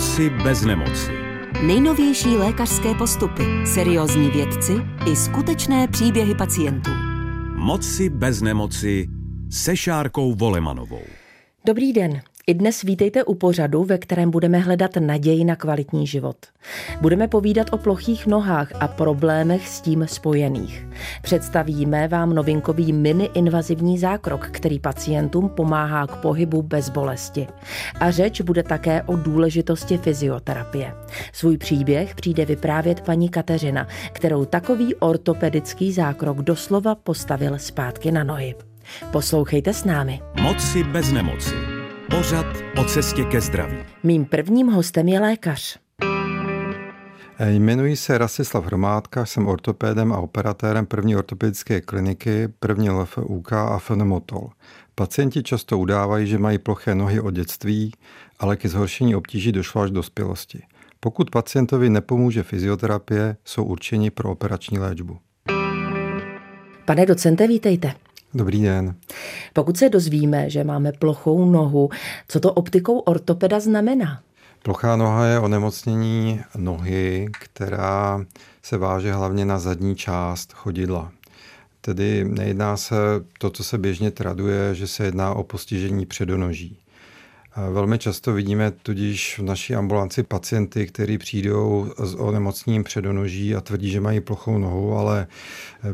Moci bez nemoci. Nejnovější lékařské postupy, seriózní vědci i skutečné příběhy pacientů. Moci bez nemoci se Šárkou Volemanovou. Dobrý den. I dnes vítejte u pořadu, ve kterém budeme hledat naději na kvalitní život. Budeme povídat o plochých nohách a problémech s tím spojených. Představíme vám novinkový mini-invazivní zákrok, který pacientům pomáhá k pohybu bez bolesti. A řeč bude také o důležitosti fyzioterapie. Svůj příběh přijde vyprávět paní Kateřina, kterou takový ortopedický zákrok doslova postavil zpátky na nohy. Poslouchejte s námi. Moci bez nemoci. Pořad o cestě ke zdraví. Mým prvním hostem je lékař. Jmenuji se Rastislav Hromádka, jsem ortopédem a operatérem 1. ortopedické kliniky, 1. LF UK a Motol. Pacienti často udávají, že mají ploché nohy od dětství, ale ke zhoršení obtíží došlo až do dospělosti. Pokud pacientovi nepomůže fyzioterapie, jsou určeni pro operační léčbu. Pane docente, vítejte. Dobrý den. Pokud se dozvíme, že máme plochou nohu, co to optikou ortopeda znamená? Plochá noha je onemocnění nohy, která se váže hlavně na zadní část chodidla. Tedy nejedná se to, co se běžně traduje, že se jedná o postižení předonoží. Velmi často vidíme tudíž v naší ambulanci pacienty, kteří přijdou s onemocněním předonoží a tvrdí, že mají plochou nohu, ale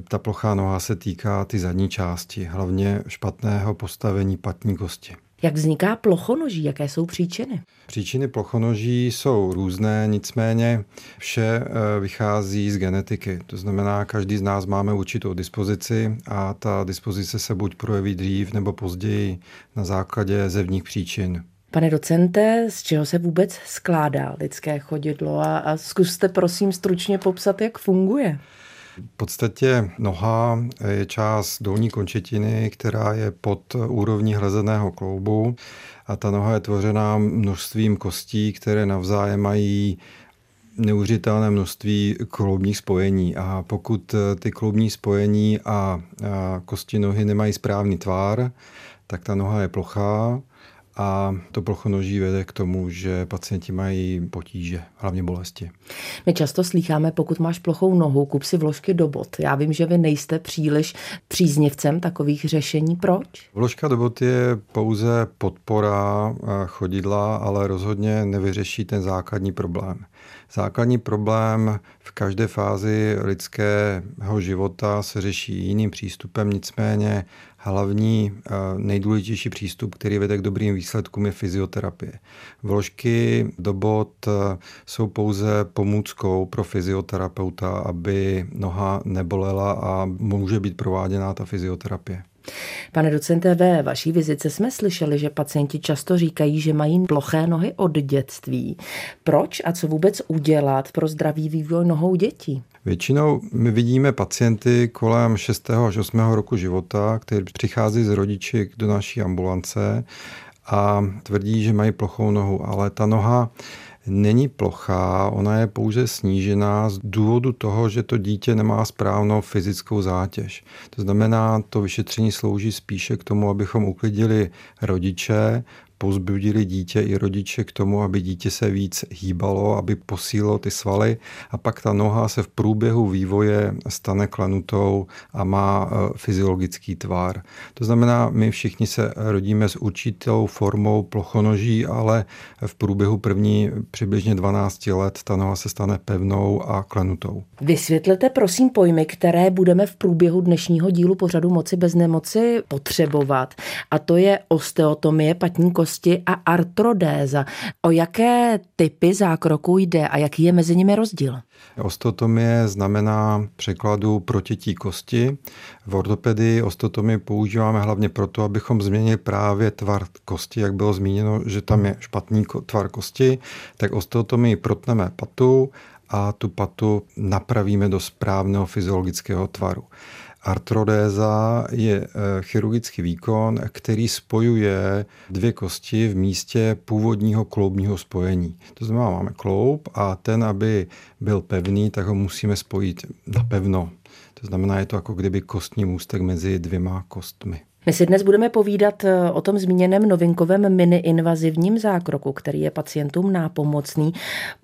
ta plochá noha se týká ty zadní části, hlavně špatného postavení patní kosti. Jak vzniká plochonoží? Jaké jsou příčiny? Příčiny plochonoží jsou různé, nicméně vše vychází z genetiky. To znamená, každý z nás máme určitou dispozici a ta dispozice se buď projeví dřív nebo později na základě zevních příčin. Pane docente, z čeho se vůbec skládá lidské chodidlo a zkuste prosím stručně popsat, jak funguje. V podstatě noha je část dolní končetiny, která je pod úrovní hlezeného kloubu a ta noha je tvořená množstvím kostí, které navzájem mají neuvěřitelné množství kloubních spojení. A pokud ty kloubní spojení a kosti nohy nemají správný tvar, tak ta noha je plochá a to plochonoží vede k tomu, že pacienti mají potíže, hlavně bolesti. My často slýcháme, pokud máš plochou nohu, kup si vložky do bot. Já vím, že vy nejste příliš příznivcem takových řešení. Proč? Vložka do bot je pouze podpora chodidla, ale rozhodně nevyřeší ten základní problém. Základní problém v každé fázi lidského života se řeší jiným přístupem, nicméně hlavní, nejdůležitější přístup, který vede k dobrým výsledkům, je fyzioterapie. Vložky do bot jsou pouze pomůckou pro fyzioterapeuta, aby noha nebolela a může být prováděná ta fyzioterapie. Pane docente, ve vaší vizitce jsme slyšeli, že pacienti často říkají, že mají ploché nohy od dětství. Proč a co vůbec udělat pro zdravý vývoj nohou dětí? Většinou my vidíme pacienty kolem 6. až 8. roku života, kteří přichází z rodiči do naší ambulance a tvrdí, že mají plochou nohu, ale ta noha není plochá, ona je pouze snížená z důvodu toho, že to dítě nemá správnou fyzickou zátěž. To znamená, to vyšetření slouží spíše k tomu, abychom uklidili rodiče, povzbudili dítě i rodiče k tomu, aby dítě se víc hýbalo, aby posílilo ty svaly a pak ta noha se v průběhu vývoje stane klenutou a má fyziologický tvar. To znamená, my všichni se rodíme s určitou formou plochonoží, ale v průběhu první přibližně 12 let ta noha se stane pevnou a klenutou. Vysvětlete prosím pojmy, které budeme v průběhu dnešního dílu pořadu Moci bez nemoci potřebovat. A to je osteotomie patní kosti a artrodéza. O jaké typy zákroků jde a jaký je mezi nimi rozdíl? Osteotomie znamená překladu protětí kosti. V ortopedii osteotomii používáme hlavně proto, abychom změnili právě tvar kosti. Jak bylo zmíněno, že tam je špatný tvar kosti, tak osteotomii protneme patu a tu patu napravíme do správného fyziologického tvaru. Artrodéza je chirurgický výkon, který spojuje dvě kosti v místě původního kloubního spojení. To znamená, máme kloub a ten, aby byl pevný, tak ho musíme spojit napevno. To znamená, je to jako kdyby kostní můstek mezi dvěma kostmi. My si dnes budeme povídat o tom zmíněném novinkovém miniinvazivním zákroku, který je pacientům nápomocný.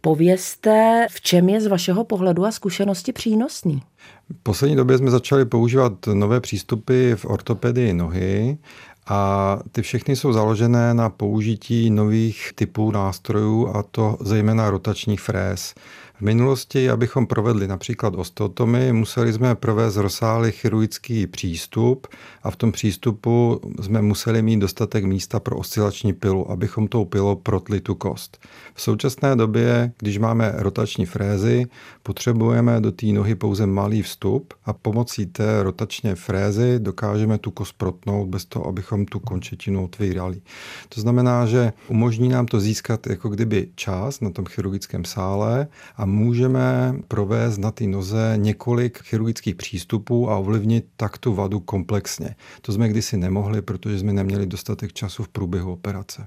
Povězte, v čem je z vašeho pohledu a zkušenosti přínosný? V poslední době jsme začali používat nové přístupy v ortopedii nohy a ty všechny jsou založené na použití nových typů nástrojů, a to zejména rotačních fréz. V minulosti, abychom provedli například osteotomii, museli jsme provést rozsáhlý chirurgický přístup a v tom přístupu jsme museli mít dostatek místa pro oscilační pilu, abychom tou pilou protli tu kost. V současné době, když máme rotační frézy, potřebujeme do té nohy pouze malý vstup a pomocí té rotační frézy dokážeme tu kost protnout bez toho, abychom tu končetinu otvírali. To znamená, že umožní nám to získat jako kdyby čas na tom chirurgickém sále a můžeme provést na té noze několik chirurgických přístupů a ovlivnit tak tu vadu komplexně. To jsme kdysi nemohli, protože jsme neměli dostatek času v průběhu operace.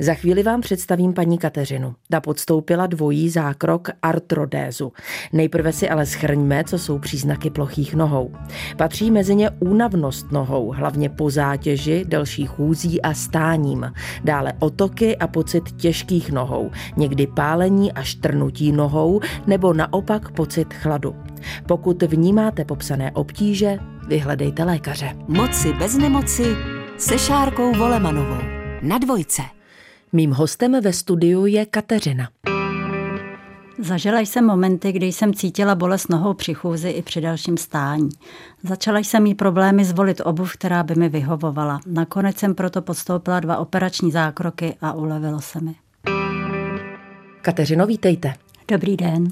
Za chvíli vám představím paní Kateřinu. Ta podstoupila dvojí zákrok artrodézu. Nejprve si ale shrňme, co jsou příznaky plochých nohou. Patří mezi ně únavnost nohou, hlavně po zátěži, delší chůzí a stáním. Dále otoky a pocit těžkých nohou, někdy pálení a štrnutí nohou, nebo naopak pocit chladu. Pokud vnímáte popsané obtíže, vyhledejte lékaře. Moci bez nemoci se Šárkou Volemanovou na Dvojce. Mým hostem ve studiu je Kateřina. Zažila jsem momenty, kdy jsem cítila bolest nohou při chůzi i při dalším stání. Začala jsem mít problémy zvolit obuv, která by mi vyhovovala. Nakonec jsem proto podstoupila 2 operační zákroky a ulevilo se mi. Kateřino, vítejte. Dobrý den.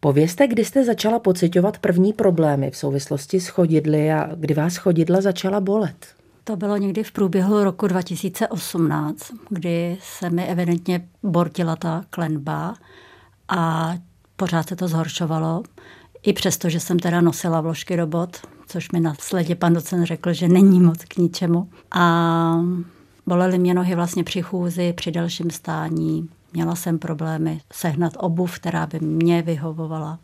Povězte, kdy jste začala pociťovat první problémy v souvislosti s chodidly a kdy vás chodidla začala bolet? To bylo někdy v průběhu roku 2018, kdy se mi evidentně bortila ta klenba a pořád se to zhoršovalo. I přesto, že jsem teda nosila vložky do bot, což mi následně pan docent řekl, že není moc k ničemu. A bolely mě nohy vlastně při chůzi, při dalším stání. Měla jsem problémy sehnat obuv, která by mě vyhovovala.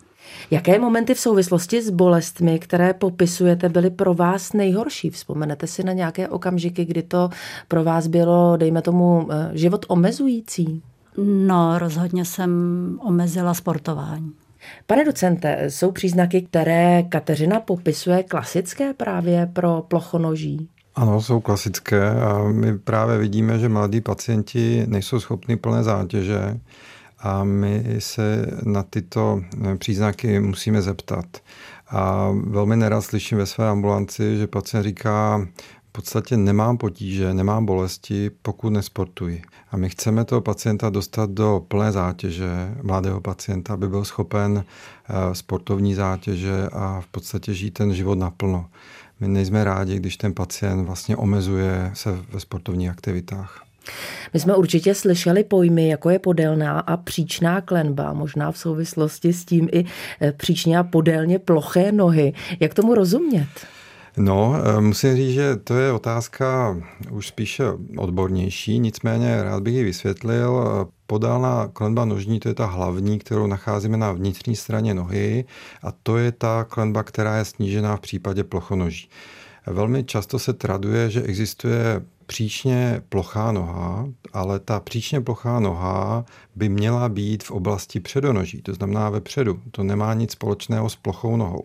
Jaké momenty v souvislosti s bolestmi, které popisujete, byly pro vás nejhorší? Vzpomenete si na nějaké okamžiky, kdy to pro vás bylo, dejme tomu, život omezující? No, rozhodně jsem omezila sportování. Pane docente, jsou příznaky, které Kateřina popisuje, klasické právě pro plochonoží? Ano, jsou klasické a my právě vidíme, že mladí pacienti nejsou schopni plné zátěže. A my se na tyto příznaky musíme zeptat. A velmi nerad slyším ve své ambulanci, že pacient říká, v podstatě nemám potíže, nemám bolesti, pokud nesportuji. A my chceme toho pacienta dostat do plné zátěže, mladého pacienta, aby byl schopen sportovní zátěže a v podstatě žít ten život naplno. My nejsme rádi, když ten pacient vlastně omezuje se ve sportovních aktivitách. My jsme určitě slyšeli pojmy, jako je podélná a příčná klenba, možná v souvislosti s tím i příčně a podélně ploché nohy. Jak tomu rozumět? No, musím říct, že to je otázka už spíše odbornější, nicméně rád bych ji vysvětlil. Podélná klenba nožní, to je ta hlavní, kterou nacházíme na vnitřní straně nohy a to je ta klenba, která je snížená v případě plochonoží. Velmi často se traduje, že existuje příčně plochá noha, ale ta příčně plochá noha by měla být v oblasti předonoží, to znamená vepředu. To nemá nic společného s plochou nohou.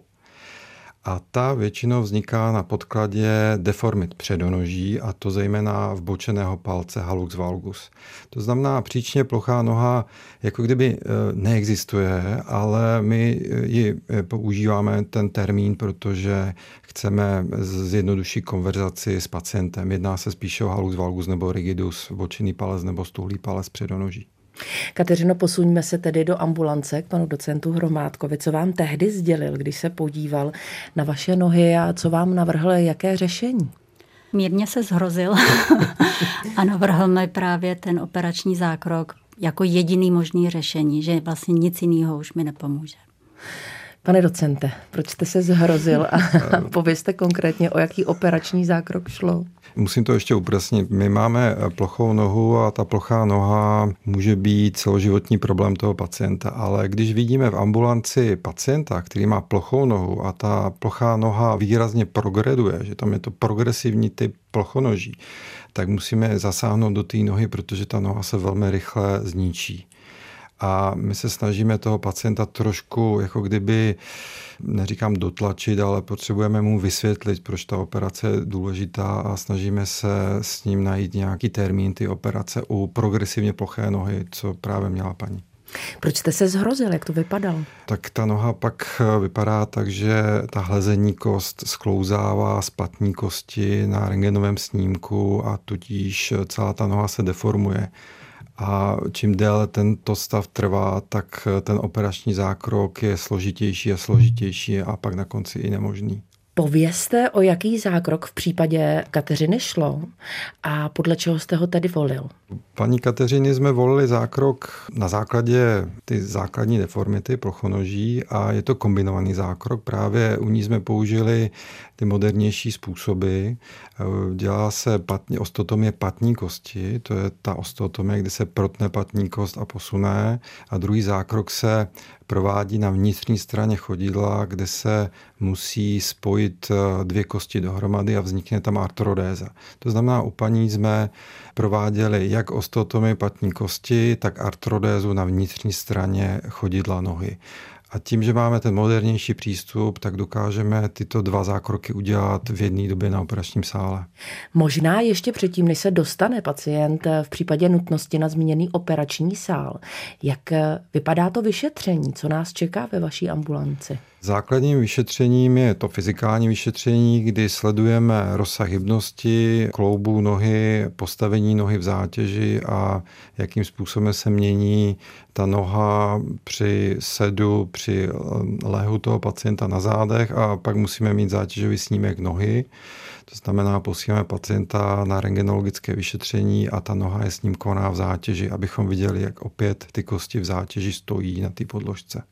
A ta většinou vzniká na podkladě deformit předonoží, a to zejména v bočeného palce halux valgus. To znamená, příčně plochá noha jako kdyby neexistuje, ale my ji používáme ten termín, protože chceme zjednodušit konverzaci s pacientem. Jedná se spíše o halux valgus nebo rigidus, bočený palec nebo stuhlý palec předonoží. Kateřino, posuňme se tedy do ambulance k panu docentu Hromádkovi. Co vám tehdy sdělil, když se podíval na vaše nohy a co vám navrhl, jaké řešení? Mírně se zhrozil a navrhl mi právě ten operační zákrok jako jediný možný řešení, že vlastně nic jiného už mi nepomůže. Pane docente, proč jste se zhrozil a povězte konkrétně, o jaký operační zákrok šlo? Musím to ještě uprasnit. My máme plochou nohu a ta plochá noha může být celoživotní problém toho pacienta, ale když vidíme v ambulanci pacienta, který má plochou nohu a ta plochá noha výrazně progreduje, že tam je to progresivní typ plochonoží, tak musíme zasáhnout do té nohy, protože ta noha se velmi rychle zničí. A my se snažíme toho pacienta trošku, jako kdyby, neříkám dotlačit, ale potřebujeme mu vysvětlit, proč ta operace je důležitá a snažíme se s ním najít nějaký termín ty operace u progresivně ploché nohy, co právě měla paní. Proč jste se zhrozil? Jak to vypadalo? Tak ta noha pak vypadá tak, že ta hlezení kost sklouzává z platní kosti na rentgenovém snímku a tudíž celá ta noha se deformuje. A čím déle tento stav trvá, tak ten operační zákrok je složitější a pak na konci i nemožný. Povězte, o jaký zákrok v případě Kateřiny šlo a podle čeho jste ho tedy volil? Paní Kateřiny jsme volili zákrok na základě ty základní deformity plochonoží a je to kombinovaný zákrok. Právě u ní jsme použili ty modernější způsoby. Dělá se osteotomie patní kosti, to je ta osteotomie, kdy se protne patní kost a posune. A druhý zákrok se provádí na vnitřní straně chodidla, kde se musí spojit dvě kosti dohromady a vznikne tam artrodéza. To znamená, u paní jsme prováděli jak osteotomii patní kosti, tak artrodézu na vnitřní straně chodidla nohy. A tím, že máme ten modernější přístup, tak dokážeme tyto dva zákroky udělat v jedné době na operačním sále. Možná ještě předtím, než se dostane pacient v případě nutnosti na zmíněný operační sál. Jak vypadá to vyšetření? Co nás čeká ve vaší ambulanci? Základním vyšetřením je to fyzikální vyšetření, kdy sledujeme rozsah hybnosti, kloubu nohy, postavení nohy v zátěži a jakým způsobem se mění ta noha při sedu, při lehu toho pacienta na zádech a pak musíme mít zátěžový snímek nohy. To znamená, posíláme pacienta na rentgenologické vyšetření a ta noha je snímkovaná v zátěži, abychom viděli, jak opět ty kosti v zátěži stojí na té podložce.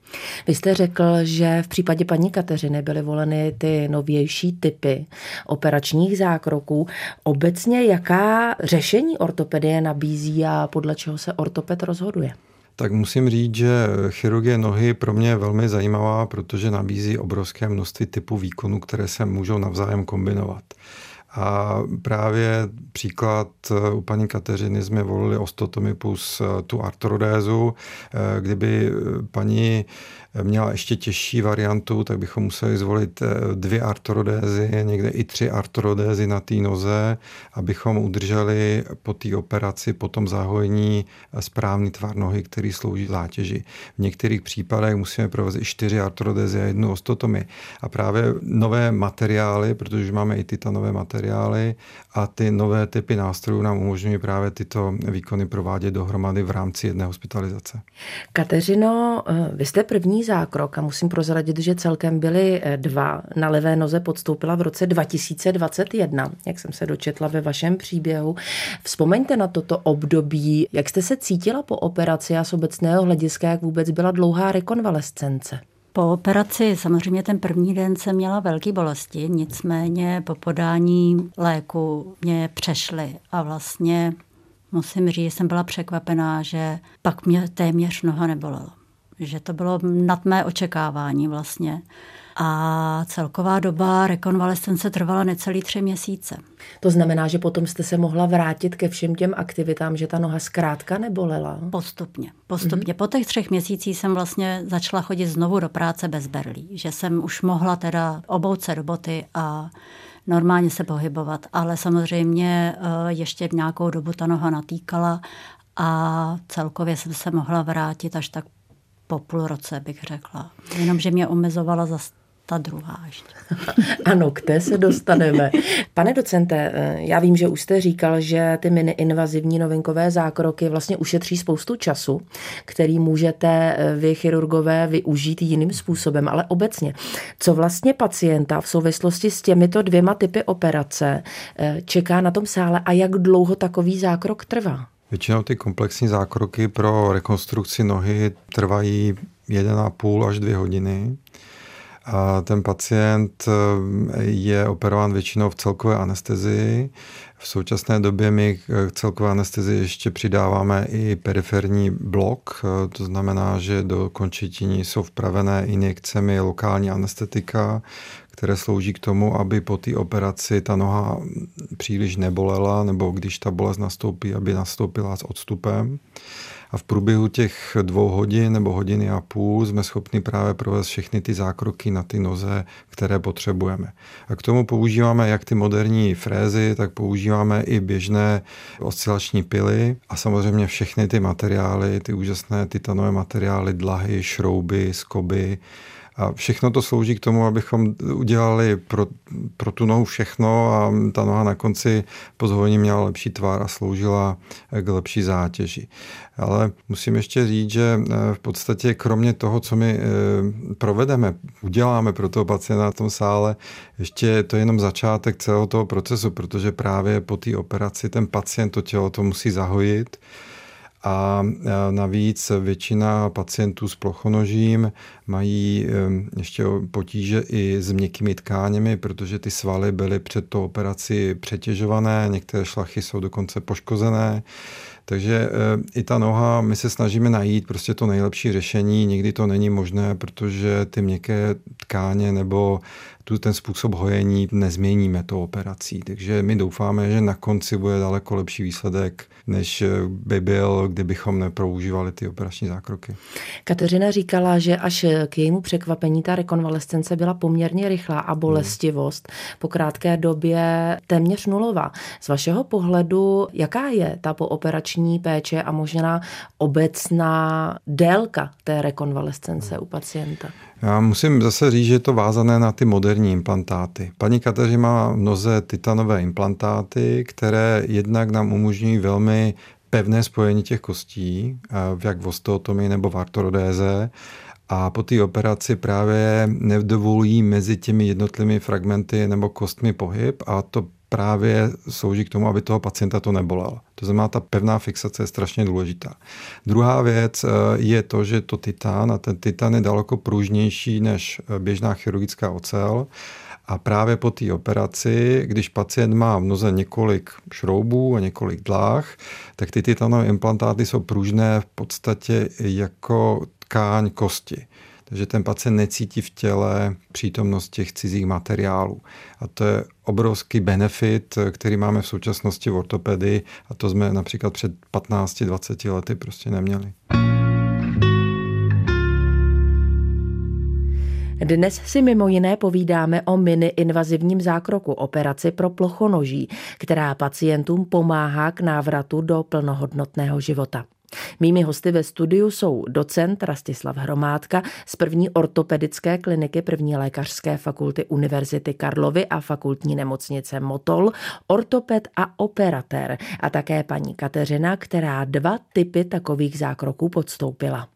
Vy jste řekl, že v případě paní Kateřiny byly voleny ty novější typy operačních zákroků. Obecně jaká řešení ortopedie nabízí a podle čeho se ortoped rozhoduje? Tak musím říct, že chirurgie nohy pro mě je velmi zajímavá, protože nabízí obrovské množství typů výkonů, které se můžou navzájem kombinovat. A právě příklad u paní Kateřiny jsme volili osteotomii plus tu artrodézu. Kdyby paní měla ještě těžší variantu, tak bychom museli zvolit 2 artrodézy, někde i 3 artrodézy na té noze, abychom udrželi po té operaci, po tom zahojení správný tvar nohy, který slouží zátěži. V některých případech musíme provést i 4 artrodézy a 1 osteotomii. A právě nové materiály, protože máme i titanové materiály a ty nové typy nástrojů nám umožňují právě tyto výkony provádět dohromady v rámci jedné hospitalizace. Kateřino, vy jste první zákrok a musím prozradit, že celkem byly 2. Na levé noze podstoupila v roce 2021, jak jsem se dočetla ve vašem příběhu. Vzpomeňte na toto období, jak jste se cítila po operaci a z obecného hlediska, jak vůbec byla dlouhá rekonvalescence? Po operaci samozřejmě ten první den jsem měla velké bolesti, nicméně po podání léku mě přešly a vlastně musím říct, jsem byla překvapená, že pak mě téměř noha nebolela. Že to bylo nad mé očekávání vlastně. A celková doba rekonvalescence trvala necelý 3 měsíce. To znamená, že potom jste se mohla vrátit ke všem těm aktivitám, že ta noha zkrátka nebolela? Postupně. Po těch 3 měsících jsem vlastně začala chodit znovu do práce bez berlí, že jsem už mohla teda obouce do boty a normálně se pohybovat, ale samozřejmě ještě v nějakou dobu ta noha natýkala a celkově jsem se mohla vrátit až tak po půl roce, bych řekla. Jenomže mě omezovala zase ta druhá ještě. Ano, k té se dostaneme. Pane docente, já vím, že už jste říkal, že ty miniinvazivní novinkové zákroky vlastně ušetří spoustu času, který můžete vy chirurgové využít jiným způsobem, ale obecně. Co vlastně pacienta v souvislosti s těmito 2 typy operace čeká na tom sále a jak dlouho takový zákrok trvá? Většinou ty komplexní zákroky pro rekonstrukci nohy trvají 1,5 až 2 hodiny. A ten pacient je operován většinou v celkové anestezii. V současné době my k celkové anestezii ještě přidáváme i periferní blok, to znamená, že do končetiny jsou vpravené injekcemi lokální anestetika, které slouží k tomu, aby po té operaci ta noha příliš nebolela, nebo když ta bolest nastoupí, aby nastoupila s odstupem. A v průběhu těch 2 hodin nebo hodiny a půl jsme schopni právě provést všechny ty zákroky na ty noze, které potřebujeme. A k tomu používáme jak ty moderní frézy, tak používáme i běžné oscilační pily a samozřejmě všechny ty materiály, ty úžasné titanové materiály, dlahy, šrouby, skoby. A všechno to slouží k tomu, abychom udělali pro tu nohu všechno a ta noha na konci po zhojení měla lepší tvar a sloužila k lepší zátěži. Ale musím ještě říct, že v podstatě kromě toho, co my provedeme, uděláme pro toho pacienta v tom sále, ještě to je jenom začátek celého toho procesu, protože právě po té operaci ten pacient to tělo to musí zahojit. A navíc většina pacientů s plochonožím mají ještě potíže i s měkkými tkáněmi, protože ty svaly byly před tou operací přetěžované, některé šlachy jsou dokonce poškozené. Takže i ta noha, my se snažíme najít prostě to nejlepší řešení, někdy to není možné, protože ty měkké tkáně nebo ten způsob hojení nezměníme tou operací. Takže my doufáme, že na konci bude daleko lepší výsledek, než by byl, kdybychom neproužívali ty operační zákroky. Kateřina říkala, že až k jejímu překvapení ta rekonvalescence byla poměrně rychlá a bolestivost po krátké době téměř nulová. Z vašeho pohledu, jaká je ta pooperační péče a možná obecná délka té rekonvalescence u pacienta? Já musím zase říct, že je to vázané na ty moderní implantáty. Paní Kateřina má v noze titanové implantáty, které jednak nám umožňují velmi pevné spojení těch kostí, jak v osteotomii nebo v artrodéze. A po té operaci právě nedovolují mezi těmi jednotlivými fragmenty nebo kostmi pohyb a to právě slouží k tomu, aby toho pacienta to nebolelo. To znamená, ta pevná fixace je strašně důležitá. Druhá věc je to, že to titan, a ten titan je daleko pružnější než běžná chirurgická ocel. A právě po té operaci, když pacient má v noze několik šroubů a několik dlách, tak ty titanové implantáty jsou pružné v podstatě jako tkáň kosti. Takže ten pacient necítí v těle přítomnost těch cizích materiálů. A to je obrovský benefit, který máme v současnosti v ortopedii a to jsme například před 15-20 lety prostě neměli. Dnes si mimo jiné povídáme o mini-invazivním zákroku operaci pro plochonoží, která pacientům pomáhá k návratu do plnohodnotného života. Mými hosty ve studiu jsou docent Rastislav Hromádka z 1. ortopedické kliniky 1. lékařské fakulty Univerzity Karlovy a fakultní nemocnice Motol, ortoped a operatér a také paní Kateřina, která 2 typy takových zákroků podstoupila.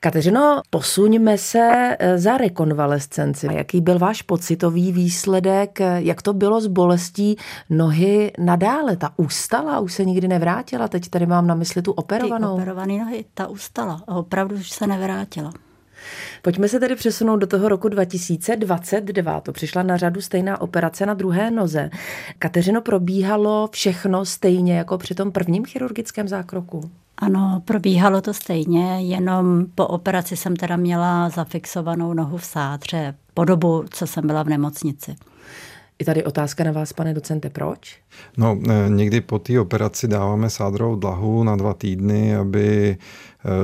Kateřino, posuňme se za rekonvalescenci. Jaký byl váš pocitový výsledek? Jak to bylo s bolestí nohy nadále? Ta ustala, už se nikdy nevrátila. Teď tady mám na mysli tu operovanou. Ty operované nohy, ta ustala. Opravdu už se nevrátila. Pojďme se tedy přesunout do toho roku 2022. To přišla na řadu stejná operace na druhé noze. Kateřino, probíhalo všechno stejně jako při tom prvním chirurgickém zákroku? Ano, probíhalo to stejně, jenom po operaci jsem teda měla zafixovanou nohu v sádře po dobu, co jsem byla v nemocnici. Je tady otázka na vás, pane docente, proč? No, někdy po té operaci dáváme sádrovou dlahu na 2 týdny, aby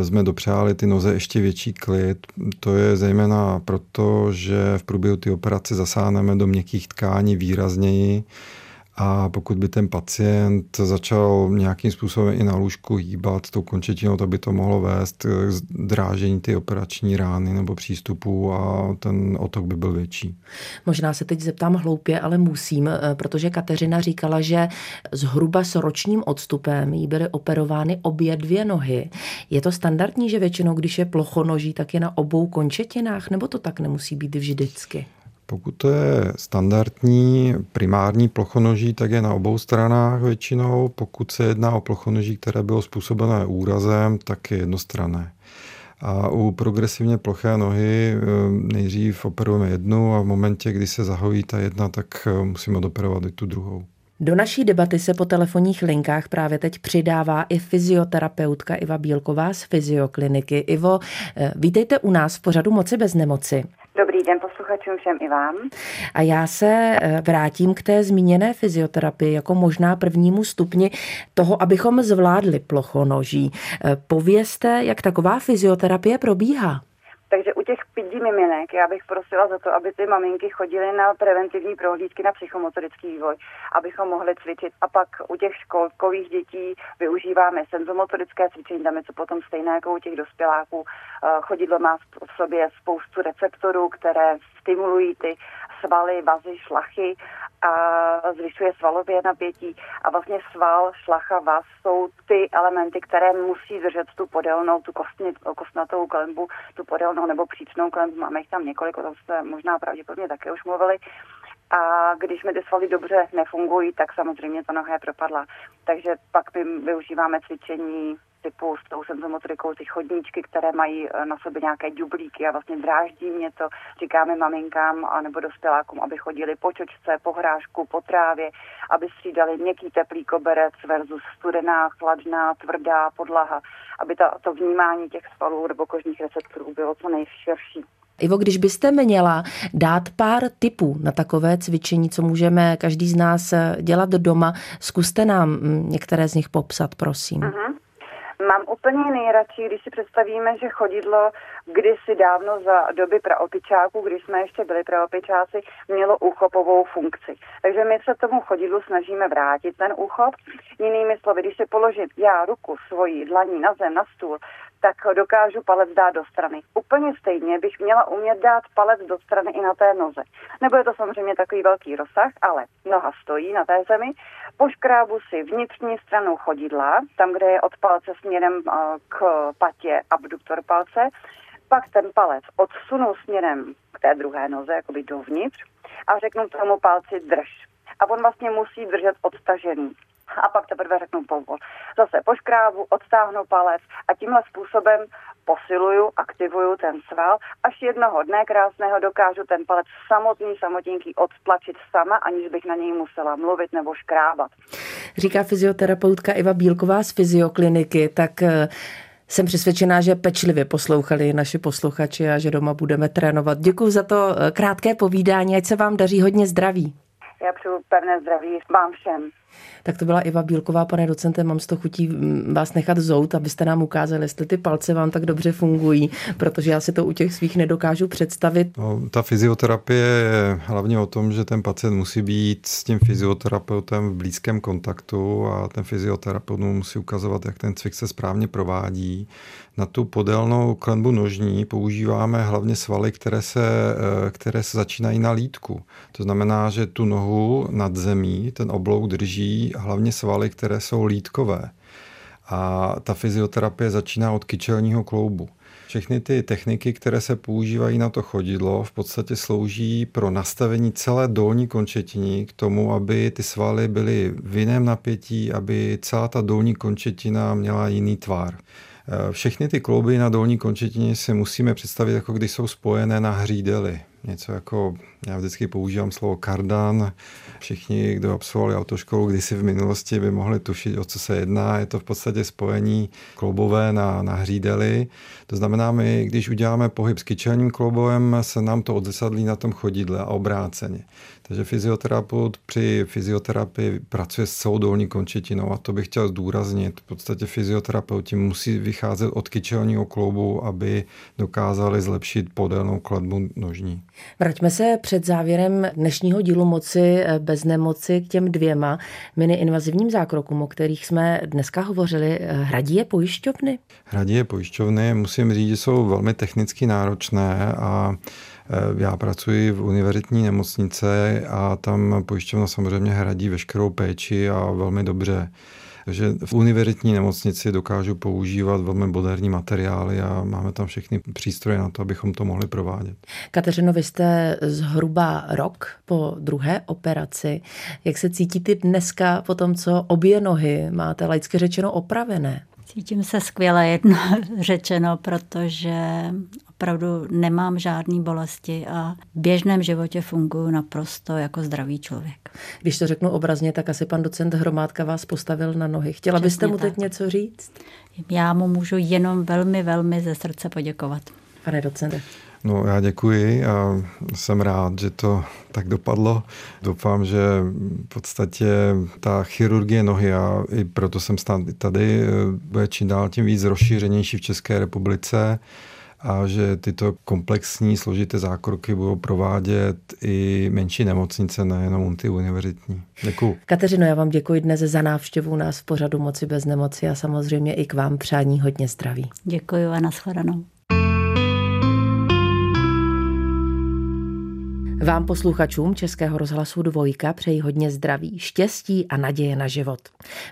jsme dopřáli ty noze ještě větší klid. To je zejména proto, že v průběhu té operace zasáhneme do měkkých tkání výrazněji. A pokud by ten pacient začal nějakým způsobem i na lůžku hýbat tou končetinou, to by to mohlo vést k drážení ty operační rány nebo přístupů a ten otok by byl větší. Možná se teď zeptám hloupě, ale musím, protože Kateřina říkala, že zhruba s ročním odstupem jí byly operovány obě 2 nohy. Je to standardní, že většinou, když je plochonoží, tak je na obou končetinách, nebo to tak nemusí být vždycky? Pokud to je standardní primární plochonoží, tak je na obou stranách většinou. Pokud se jedná o plochonoží, které bylo způsobené úrazem, tak je jednostranné. A u progresivně ploché nohy nejdřív operujeme jednu a v momentě, kdy se zahojí ta jedna, tak musíme odoperovat i tu druhou. Do naší debaty se po telefonních linkách právě teď přidává i fyzioterapeutka Iva Bílková z Fyziokliniky. Ivo, vítejte u nás v pořadu Moci bez nemoci. Dobrý den posluchačům všem i vám. A já se vrátím k té zmíněné fyzioterapii jako možná prvnímu stupni toho, abychom zvládli plochonoží. Povězte, jak taková fyzioterapie probíhá. Takže u těch pidí miminek já bych prosila za to, aby ty maminky chodily na preventivní prohlídky na psychomotorický vývoj, abychom mohli cvičit. A pak u těch školkových dětí využíváme senzomotorické cvičení, dáme to potom stejné jako u těch dospěláků. Chodidlo má v sobě spoustu receptorů, které stimulují ty svaly, vazy, šlachy a zvyšuje svalové napětí. A vlastně sval, šlacha, vaz jsou ty elementy, které musí držet tu podélnou, tu kostnatou klenbu, tu podélnou nebo příčnou klenbu. Máme jich tam několik, o tom jste možná pravděpodobně také už mluvili. A když mi ty svaly dobře nefungují, tak samozřejmě ta noha je propadla. Takže pak my využíváme cvičení typu s tou senzomotorikou, ty chodníčky, které mají na sobě nějaké dublíky a vlastně dráždí mě to, říkáme maminkám a nebo dospělákům, aby chodili po čočce, po hrášku, po trávě, aby střídali měkký teplý koberec versus studená, chladná, tvrdá podlaha, aby to vnímání těch svalů nebo kožních receptorů bylo co nejširší. Ivo, když byste měla dát pár tipů na takové cvičení, co můžeme každý z nás dělat doma, zkuste nám některé z nich popsat, prosím. Aha. Mám úplně nejradši, když si představíme, že chodidlo kdysi dávno za doby praopičáků, když jsme ještě byli praopičáci, mělo úchopovou funkci. Takže my se tomu chodidlu snažíme vrátit ten úchop. Jinými slovy, když si položím já ruku svoji dlaní na zem, na stůl, tak dokážu palec dát do strany. Úplně stejně bych měla umět dát palec do strany i na té noze. Nebo je to samozřejmě takový velký rozsah, ale noha stojí na té zemi. Poškrábu si vnitřní stranu chodidla, tam, kde je od palce směrem k patě abduktor palce. Pak ten palec odsunu směrem k té druhé noze, jakoby dovnitř, a řeknu tomu palci drž. A on vlastně musí držet odtažený. A pak teprve řeknu povol. Zase poškrábu, odtáhnu palec a tímhle způsobem posiluju, aktivuju ten sval, až jednoho dne krásného dokážu ten palec samotný odtlačit sama, aniž bych na něj musela mluvit nebo škrábat. Říká fyzioterapeutka Iva Bílková z Fyziokliniky, tak jsem přesvědčená, že pečlivě poslouchali naši posluchači a že doma budeme trénovat. Děkuji za to krátké povídání, ať se vám daří, hodně zdraví. Já přeju pevné zdraví vám všem. Tak to byla Iva Bílková, pane docente, mám z toho chutí vás nechat zout, abyste nám ukázali, jestli ty palce vám tak dobře fungují, protože já si to u těch svých nedokážu představit. No, ta fyzioterapie je hlavně o tom, že ten pacient musí být s tím fyzioterapeutem v blízkém kontaktu a ten fyzioterapeut mu musí ukazovat, jak ten cvik se správně provádí. Na tu podélnou klenbu nožní používáme hlavně svaly, které se začínají na lýtku. To znamená, že tu nohu nad zemí, ten oblouk drží hlavně svaly, které jsou lýtkové. A ta fyzioterapie začíná od kyčelního kloubu. Všechny ty techniky, které se používají na to chodidlo, v podstatě slouží pro nastavení celé dolní končetiny k tomu, aby ty svaly byly v jiném napětí, aby celá ta dolní končetina měla jiný tvar. Všechny ty klouby na dolní končetině si musíme představit, jako když jsou spojené na hřídeli. Něco jako, já vždycky používám slovo kardan. Všichni, kdo absolvovali autoškolu kdysi v minulosti, by mohli tušit, o co se jedná. Je to v podstatě spojení kloubové na hřídeli. To znamená, my, když uděláme pohyb s kyčelním kloubem, se nám to odzrcadlí na tom chodidle a obráceně. Takže fyzioterapeut při fyzioterapii pracuje s celou dolní končetinou a to bych chtěl zdůraznit. V podstatě fyzioterapeuti musí vycházet od kyčelního kloubu, aby dokázali zlepšit podélnou klenbu nožní. Vraťme se před závěrem dnešního dílu Moci bez nemoci k těm 2 miniinvazivním zákrokům, o kterých jsme dneska hovořili. Hradí je pojišťovny? Hradí je pojišťovny, musím říct, že jsou velmi technicky náročné a já pracuji v univerzitní nemocnice a tam pojišťovna samozřejmě hradí veškerou péči a velmi dobře. Takže v univerzitní nemocnici dokážu používat velmi moderní materiály a máme tam všechny přístroje na to, abychom to mohli provádět. Kateřino, vy jste zhruba rok po druhé operaci. Jak se cítíte dneska po tom, co obě nohy máte laicky řečeno opravené? Cítím se skvěle, jedno řečeno, protože opravdu nemám žádný bolesti a v běžném životě funguji naprosto jako zdravý člověk. Když to řeknu obrazně, tak asi pan docent Hromádka vás postavil na nohy. Chtěla Přesně byste mu teď tak. něco říct? Já mu můžu jenom velmi, velmi ze srdce poděkovat. Pane docente. No, já děkuji a jsem rád, že to tak dopadlo. Doufám, že v podstatě ta chirurgie nohy, a i proto jsem tady, bude čím dál tím víc rozšířenější v České republice a že tyto komplexní složité zákroky budou provádět i menší nemocnice, nejenom ty univerzitní. Děkuji. Kateřino, já vám děkuji dnes za návštěvu u nás v pořadu Moci bez nemoci a samozřejmě i k vám přání hodně zdraví. Děkuji a nashledanou. Vám posluchačům Českého rozhlasu Dvojka přeji hodně zdraví, štěstí a naděje na život.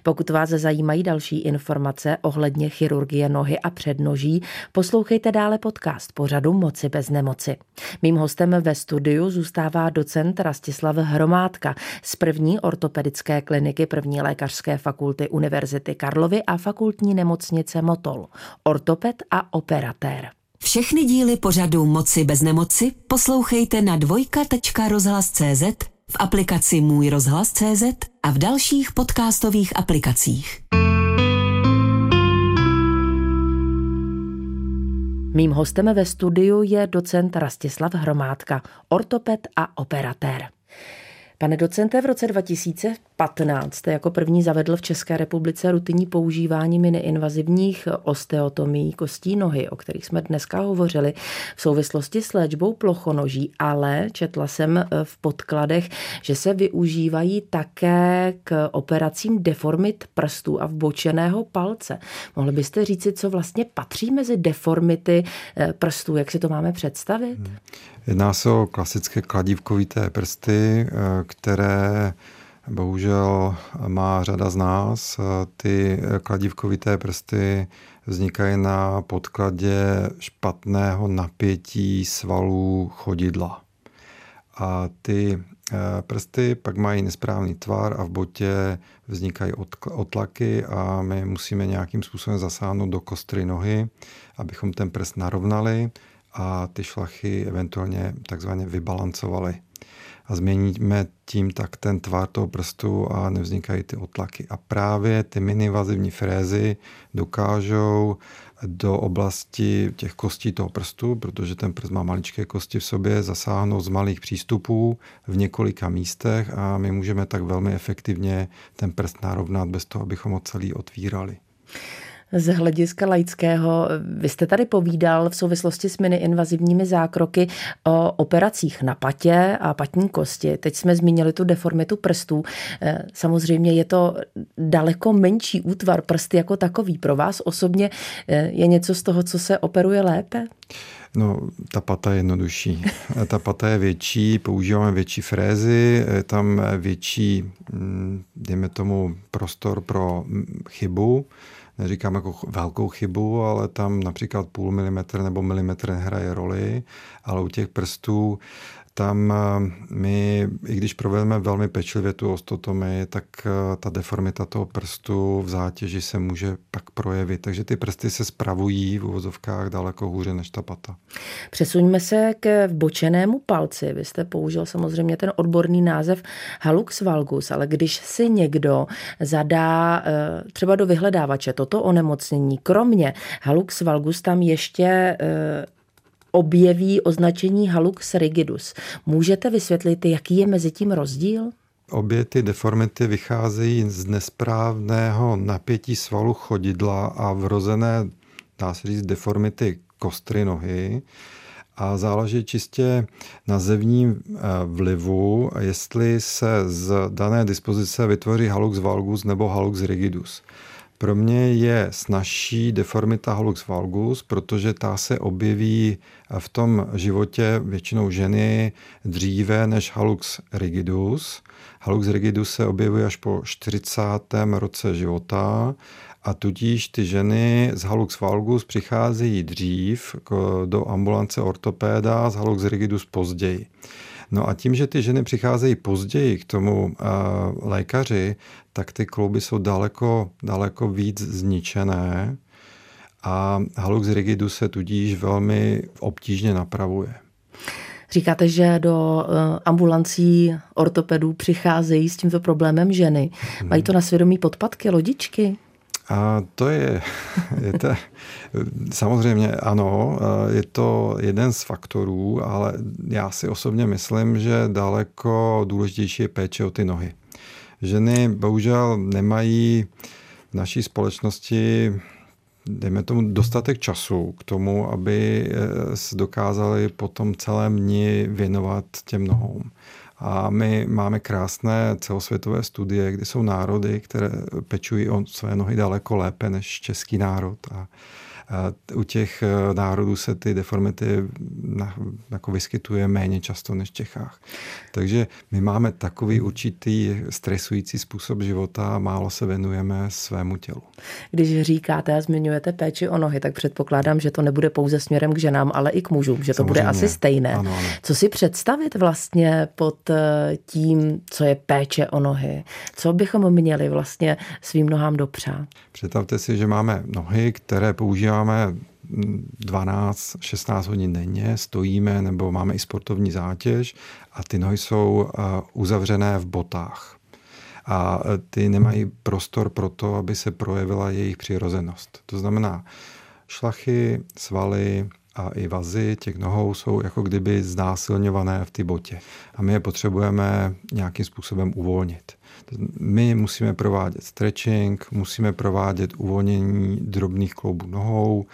Pokud vás zajímají další informace ohledně chirurgie nohy a přednoží, poslouchejte dále podcast pořadu Moci bez nemoci. Mým hostem ve studiu zůstává docent Rastislav Hromádka z 1. ortopedické kliniky 1. lékařské fakulty Univerzity Karlovy a fakultní nemocnice Motol, ortoped a operatér. Všechny díly pořadu Moci bez nemoci poslouchejte na dvojka.rozhlas.cz, v aplikaci mujRozhlas.cz a v dalších podcastových aplikacích. Mým hostem ve studiu je docent Rastislav Hromádka, ortoped a operatér. Pane docente, v roce 2015 jako první zavedl v České republice rutinní používání miniinvazivních osteotomií kostí nohy, o kterých jsme dneska hovořili v souvislosti s léčbou plochonoží, ale četla jsem v podkladech, že se využívají také k operacím deformit prstů a vbočeného palce. Mohli byste říci, co vlastně patří mezi deformity prstů, jak si to máme představit? Jedná se o klasické kladívkovité prsty, které bohužel má řada z nás. Ty kladívkovité prsty vznikají na podkladě špatného napětí svalů chodidla. A ty prsty pak mají nesprávný tvar a v botě vznikají otlaky a my musíme nějakým způsobem zasáhnout do kostry nohy, abychom ten prst narovnali a ty šlachy eventuálně takzvaně vybalancovali. A změníme tím tak ten tvar toho prstu a nevznikají ty otlaky. A právě ty miniinvazivní frézy dokážou do oblasti těch kostí toho prstu, protože ten prst má maličké kosti v sobě, zasáhnout z malých přístupů v několika místech a my můžeme tak velmi efektivně ten prst narovnat bez toho, abychom ho celý otvírali. Z hlediska laického, vy jste tady povídal v souvislosti s miniinvazivními zákroky o operacích na patě a patní kosti. Teď jsme zmínili tu deformitu prstů. Samozřejmě je to daleko menší útvar prst jako takový. Pro vás osobně je něco z toho, co se operuje lépe? No, ta pata je jednodušší. Ta pata je větší, používáme větší frézy, je tam větší, dejme tomu, prostor pro chybu. Neříkám jako velkou chybu, ale tam například 0,5 mm nebo milimetr nehraje roli, ale u těch prstů tam my, i když provedeme velmi pečlivě tu osteotomii, tak ta deformita toho prstu v zátěži se může pak projevit. Takže ty prsty se spravují v uvozovkách daleko hůře než ta pata. Přesuňme se k vbočenému palci. Vy jste použil samozřejmě ten odborný název halux valgus, ale když si někdo zadá třeba do vyhledávače toto onemocnění, kromě halux valgus tam ještě objeví označení halux rigidus. Můžete vysvětlit, jaký je mezi tím rozdíl? Obě ty deformity vycházejí z nesprávného napětí svalu chodidla a vrozené, dá se říct, deformity kostry nohy a záleží čistě na zevním vlivu, jestli se z dané dispozice vytvoří halux valgus nebo halux rigidus. Pro mě je snazší deformita halux valgus, protože ta se objeví v tom životě většinou ženy dříve než halux rigidus. Halux rigidus se objevuje až po 40. roce života a tudíž ty ženy z halux valgus přicházejí dřív do ambulance ortopéda, z halux rigidus později. No a tím, že ty ženy přicházejí později k tomu lékaři, tak ty klouby jsou daleko víc zničené a halux rigidus se tudíž velmi obtížně napravuje. Říkáte, že do ambulancí ortopedů přicházejí s tímto problémem ženy. Mají to na svědomí podpatky, lodičky? A to je to, samozřejmě ano, je to jeden z faktorů, ale já si osobně myslím, že daleko důležitější je péče o ty nohy. Ženy bohužel nemají v naší společnosti, dejme tomu, dostatek času k tomu, aby se dokázali po tom celém dni věnovat těm nohám. A my máme krásné celosvětové studie, kde jsou národy, které pečují o své nohy daleko lépe než český národ. A u těch národů se ty deformity jako vyskytuje méně často než v Čechách. Takže my máme takový určitý stresující způsob života a málo se věnujeme svému tělu. Když říkáte a zmiňujete péči o nohy, tak předpokládám, že to nebude pouze směrem k ženám, ale i k mužům, že to samozřejmě bude asi stejné. Ano. Co si představit vlastně pod tím, co je péče o nohy? Co bychom měli vlastně svým nohám dopřát? Představte si, že máme nohy, které používáme 12-16 hodin denně, stojíme nebo máme i sportovní zátěž a ty nohy jsou uzavřené v botách. A ty nemají prostor pro to, aby se projevila jejich přirozenost. To znamená, šlachy, svaly a i vazy těch nohou jsou jako kdyby znásilňované v ty botě. A my je potřebujeme nějakým způsobem uvolnit. My musíme provádět stretching, musíme provádět uvolnění drobných kloubů nohou.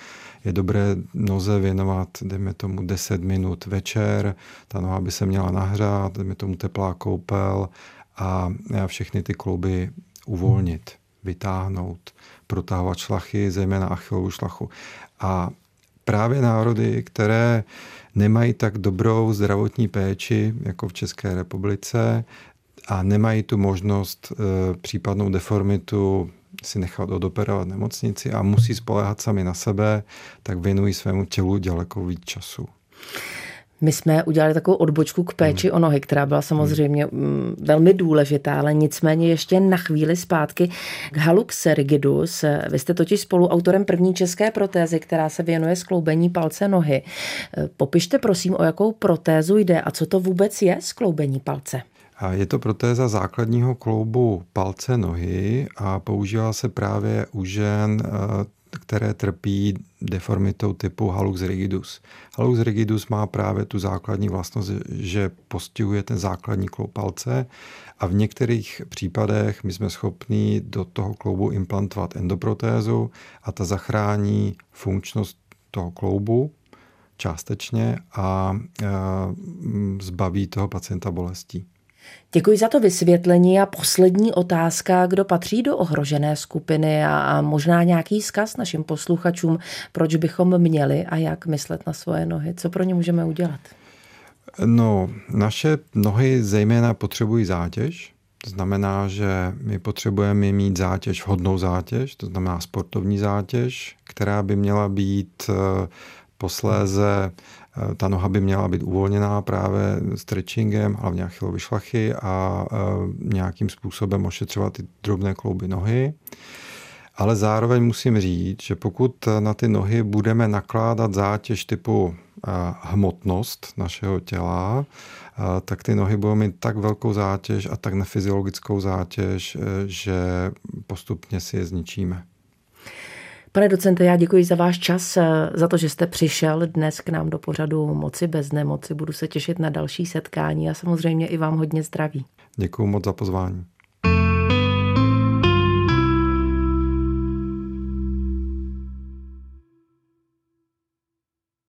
Je dobré noze věnovat, dejme tomu, 10 minut večer. Ta noha by se měla nahřát, dejme tomu teplá koupel a všechny ty klouby uvolnit, vytáhnout, protáhovat šlachy, zejména achillovu šlachu. A právě národy, které nemají tak dobrou zdravotní péči jako v České republice a nemají tu možnost případnou deformitu si nechat odoperovat v nemocnici a musí spoléhat sami na sebe, tak věnují svému tělu daleko víc času. My jsme udělali takovou odbočku k péči o nohy, která byla samozřejmě velmi důležitá, ale nicméně ještě na chvíli zpátky k halux rigidus. Vy jste totiž spoluautorem první české protézy, která se věnuje skloubení palce nohy. Popište prosím, o jakou protézu jde a co to vůbec je skloubení palce? Je to protéza základního kloubu palce nohy a používá se právě u žen, které trpí deformitou typu halux rigidus. Halux rigidus má právě tu základní vlastnost, že postihuje ten základní kloub palce a v některých případech my jsme schopni do toho kloubu implantovat endoprotézu a ta zachrání funkčnost toho kloubu částečně a zbaví toho pacienta bolestí. Děkuji za to vysvětlení a poslední otázka, kdo patří do ohrožené skupiny a možná nějaký vzkaz našim posluchačům, proč bychom měli a jak myslet na svoje nohy, co pro ně můžeme udělat? No, naše nohy zejména potřebují zátěž, to znamená, že my potřebujeme mít zátěž, vhodnou zátěž, to znamená sportovní zátěž, která by měla být posléze, ta noha by měla být uvolněná právě stretchingem, hlavně achillové šlachy a nějakým způsobem ošetřovat ty drobné klouby nohy. Ale zároveň musím říct, že pokud na ty nohy budeme nakládat zátěž typu hmotnost našeho těla, tak ty nohy budou mít tak velkou zátěž a tak nefyziologickou zátěž, že postupně si je zničíme. Pane docente, já děkuji za váš čas, za to, že jste přišel dnes k nám do pořadu Moci bez nemoci. Budu se těšit na další setkání a samozřejmě i vám hodně zdraví. Děkuji moc za pozvání.